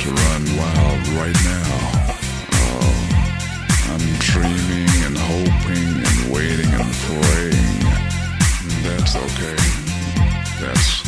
to run wild right now. I'm dreaming and hoping and waiting and praying. That's okay. That's